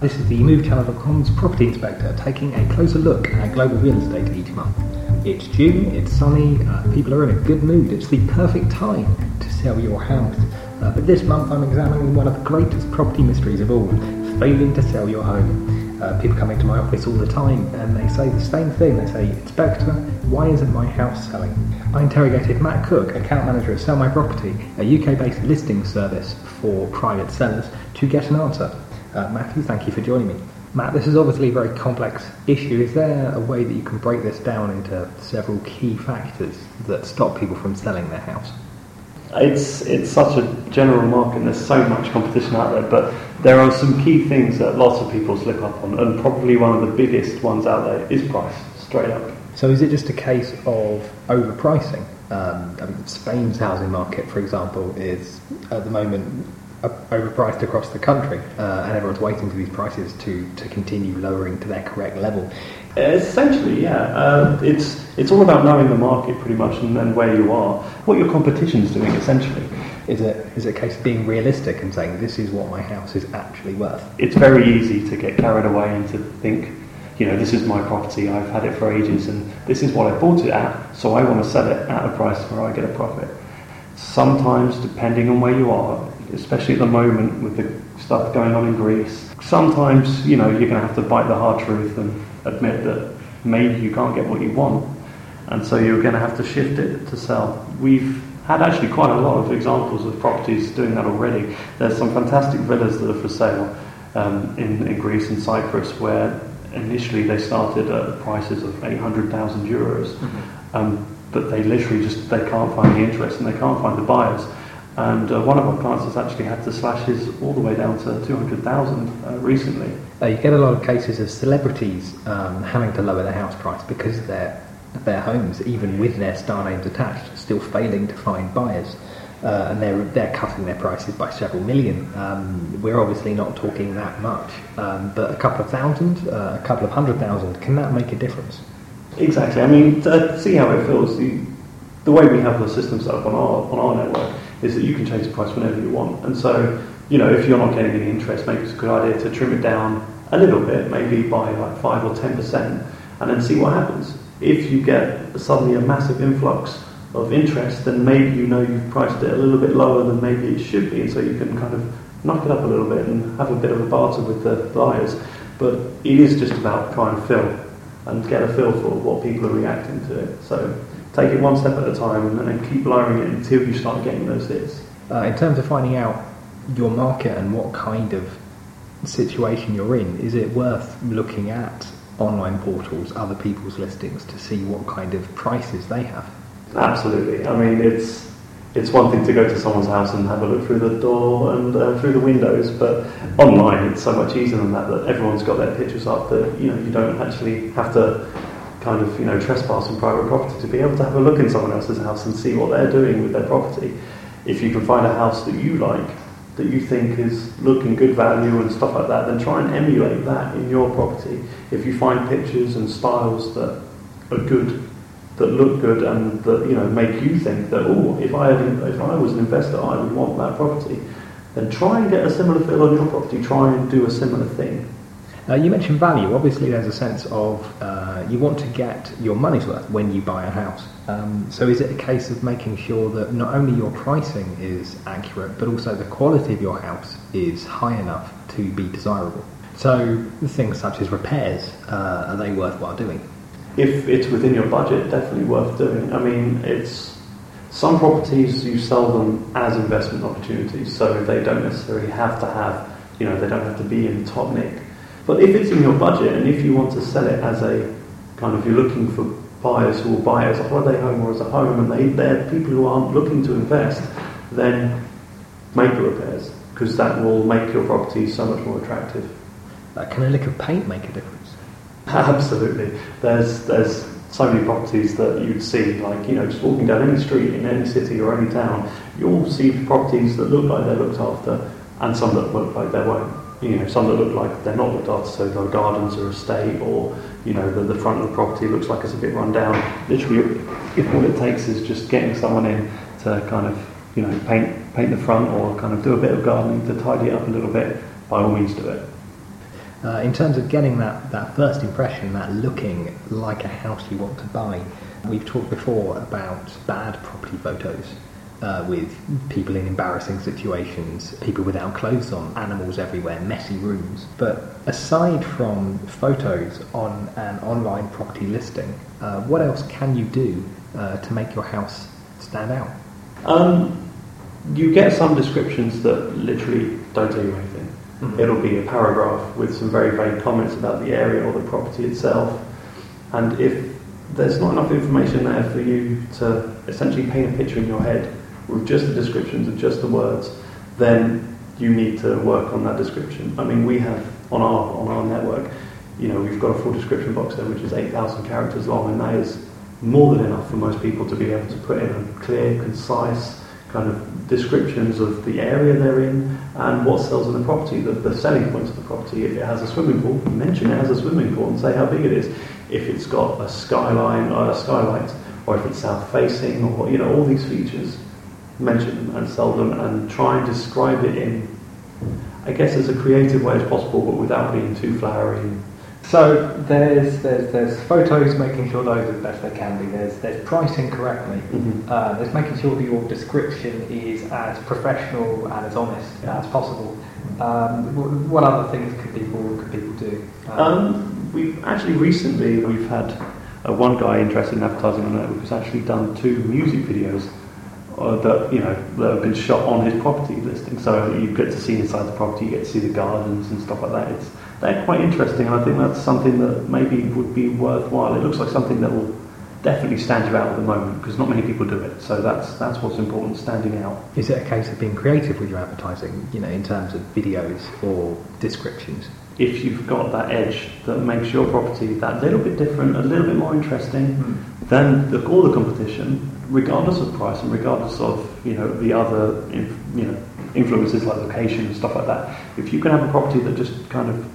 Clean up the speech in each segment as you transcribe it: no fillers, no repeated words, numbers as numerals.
This is the MoveChannel.com's Property Inspector taking a closer look at global real estate each month. It's June, it's sunny, people are in a good mood, it's the perfect time to sell your house. But this month I'm examining one of the greatest property mysteries of all, failing to sell your home. People coming to my office all the time and they say the same thing, they say, Inspector, why isn't my house selling? I interrogated Matt Cook, account manager of Sell My Property, a UK-based listing service for private sellers, to get an answer. Matthew, thank you for joining me. Matt, this is obviously a very complex issue. Is there a way that you can break this down into several key factors that stop people from selling their house? It's such a general market and there's so much competition out there, but there are some key things that lots of people slip up on, and probably one of the biggest ones out there is price, straight up. So is it just a case of overpricing? Spain's housing market, for example, is at the moment overpriced across the country, and everyone's waiting for these prices to continue lowering to their correct level. Essentially, yeah. It's all about knowing the market pretty much, and then where you are, what your competition's doing essentially. Is it a case of being realistic and saying this is what my house is actually worth? It's very easy to get carried away and to think, you know, this is my property, I've had it for ages and this is what I bought it at, so I want to sell it at a price where I get a profit. Sometimes, depending on where you are, especially at the moment with the stuff going on in Greece, sometimes, you know, you're going to have to bite the hard truth and admit that maybe you can't get what you want, and so you're going to have to shift it to sell. We've had actually quite a lot of examples of properties doing that already. There's some fantastic villas that are for sale in Greece and Cyprus where initially they started at prices of €800,000, mm-hmm. But they literally just, they can't find the interest and they can't find the buyers. And one of our clients has actually had to slash his all the way down to 200,000 recently. You get a lot of cases of celebrities having to lower their house price because their homes, even with their star names attached, are still failing to find buyers, and they're cutting their prices by several million. We're obviously not talking that much, but a couple of thousand, a couple of 100,000, can that make a difference? Exactly. I mean, to see how it feels. The way we have the system set up on our network is that you can change the price whenever you want. And so, you know, if you're not getting any interest, maybe it's a good idea to trim it down a little bit, maybe by like 5 or 10%, and then see what happens. If you get suddenly a massive influx of interest, then maybe you know you've priced it a little bit lower than maybe it should be, and so you can kind of knock it up a little bit and have a bit of a barter with the buyers. But it is just about trying to fill and get a feel for what people are reacting to it. So take it one step at a time and then keep lowering it until you start getting those hits. In terms of finding out your market and what kind of situation you're in, is it worth looking at online portals, other people's listings, to see what kind of prices they have? Absolutely. I mean, it's one thing to go to someone's house and have a look through the door and through the windows, but online it's so much easier than that. Everyone's got their pictures up, that, you know, you don't actually have to kind of, you know, trespass on private property to be able to have a look in someone else's house and see what they're doing with their property. If you can find a house that you like, that you think is looking good value and stuff like that, then try and emulate that in your property. If you find pictures and styles that are good, that look good, and that, you know, make you think that, oh, if I was an investor, I would want that property, then try and get a similar feel on your property. Try and do a similar thing. You mentioned value. Obviously there's a sense of you want to get your money's worth when you buy a house. So is it a case of making sure that not only your pricing is accurate, but also the quality of your house is high enough to be desirable? So things such as repairs, are they worthwhile doing? If it's within your budget, definitely worth doing. I mean, it's some properties you sell them as investment opportunities, so they don't necessarily have to have, you know, they don't have to be in top nick. But if it's in your budget and if you want to sell it as a kind of, you're looking for buyers who will buy as a holiday home or as a home, and they're people who aren't looking to invest, then make the repairs, because that will make your property so much more attractive. Can a lick of paint make a difference? Absolutely. There's so many properties that you'd see, like, you know, just walking down any street in any city or any town, you'll see properties that look like they're looked after and some that look like they weren't. You know, some that look like they're not looked after, so the gardens are a state, or, you know, the front of the property looks like it's a bit run down. Literally, if all it takes is just getting someone in to kind of, you know, paint the front, or kind of do a bit of gardening to tidy it up a little bit, by all means do it. In terms of getting that first impression, that looking like a house you want to buy, we've talked before about bad property photos with people in embarrassing situations, people without clothes on, animals everywhere, messy rooms. But aside from photos on an online property listing, what else can you do to make your house stand out? You get some descriptions that literally don't tell you anything. Mm-hmm. It'll be a paragraph with some very vague comments about the area or the property itself. And if there's not enough information there for you to essentially paint a picture in your head with just the descriptions and just the words, then you need to work on that description. I mean, we have on our network, we've got a full description box there which is 8,000 characters long, and that is more than enough for most people to be able to put in a clear, concise kind of descriptions of the area they're in and what sells in the property, the selling points of the property. If it has a swimming pool, mention it has a swimming pool and say how big it is. If it's got a skyline or a skylight, or if it's south facing, or all these features, mention them and sell them, and try and describe it in, I guess, as a creative way as possible, but without being too flowery. So there's photos, making sure those are the best they can be. There's pricing correctly. Mm-hmm. There's making sure that your description is as professional and as honest as possible. What other things could people do? We've actually recently had one guy interested in advertising on that, who's actually done 2 music videos that have been shot on his property listing. So you get to see inside the property, you get to see the gardens and stuff like that. They're quite interesting, and I think that's something that maybe would be worthwhile. It looks like something that will definitely stand you out at the moment, because not many people do it. So that's what's important, standing out. Is it a case of being creative with your advertising, in terms of videos or descriptions? If you've got that edge that makes your property that little bit different, a little bit more interesting than all the competition, regardless of price and regardless of the other influences like location and stuff like that. If you can have a property that just kind of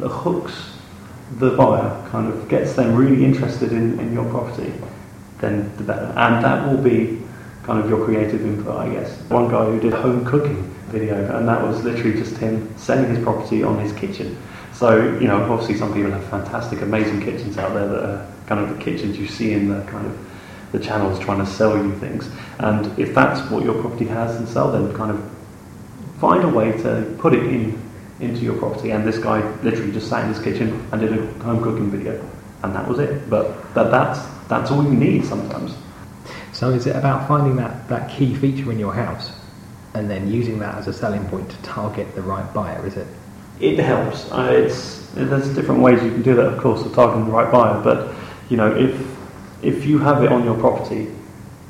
that hooks the buyer, kind of gets them really interested in your property, then the better. And that will be kind of your creative input, I guess. One guy who did home cooking video, and that was literally just him selling his property on his kitchen. So, obviously some people have fantastic, amazing kitchens out there that are kind of the kitchens you see in the kind of the channels trying to sell you things. And if that's what your property has and sell, then kind of find a way to put it into your property. And this guy literally just sat in his kitchen and did a home cooking video, and that was it. But that's all you need sometimes. So is it about finding that key feature in your house and then using that as a selling point to target the right buyer, is it? It helps. There's different ways you can do that, of course, of targeting the right buyer, but if you have it on your property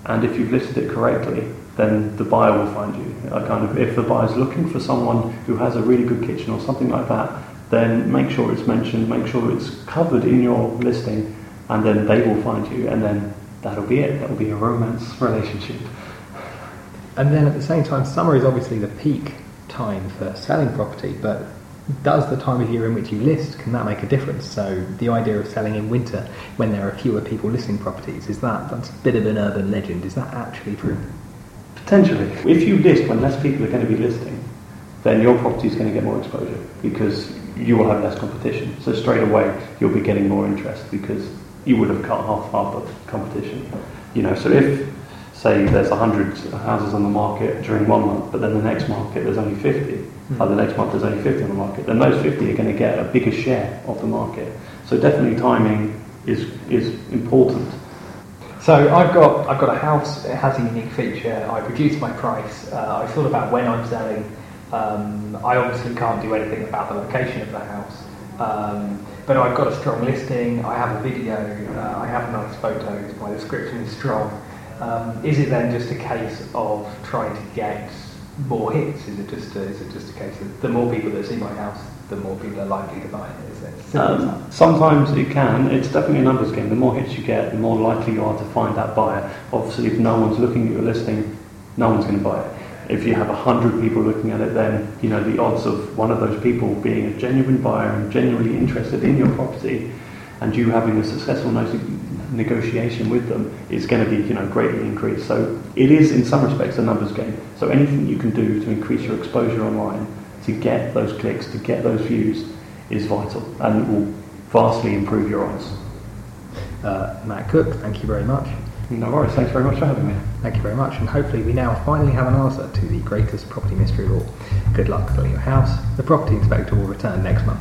and if you've listed it correctly, then the buyer will find you. If the buyer's looking for someone who has a really good kitchen or something like that, then make sure it's mentioned, make sure it's covered in your listing, and then they will find you, and then that'll be it. That'll be a romance relationship. And then at the same time, summer is obviously the peak time for selling property, but does the time of year in which you list, can that make a difference? So the idea of selling in winter when there are fewer people listing properties, that's a bit of an urban legend. Is that actually true? Potentially. If you list when less people are going to be listing, then your property is going to get more exposure because you will have less competition. So straight away you'll be getting more interest because you would have cut half of the competition. So if, say, there's 100 houses on the market during one month, but then the next market there's only 50, the next month there's only 50 on the market, then those 50 are going to get a bigger share of the market. So definitely timing is important. So I've got a house, it has a unique feature, I've reduced my price, I've thought about when I'm selling, I obviously can't do anything about the location of the house, but I've got a strong listing, I have a video, I have nice photos, my description is strong. Is it then just a case of trying to get more hits? Is it just a case of the more people that see my house, the more people are likely to buy it? Is it sometimes it can. It's definitely a numbers game. The more hits you get, the more likely you are to find that buyer. Obviously, if no one's looking at your listing, no one's going to buy it. If you have 100 people looking at it, then the odds of one of those people being a genuine buyer and genuinely interested in your property, and you having a successful negotiation with them is going to be greatly increased. So it is in some respects a numbers game. So anything you can do to increase your exposure online, to get those clicks, to get those views, is vital, and it will vastly improve your odds. Matt Cook, thank you very much. No worries, thanks very much for having me. Thank you very much, and hopefully we now finally have an answer to the greatest property mystery of all. Good luck selling your house. The Property Inspector will return next month.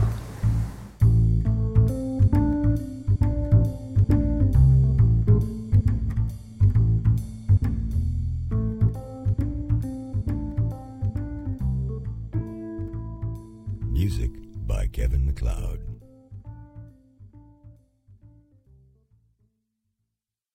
Music by Kevin MacLeod.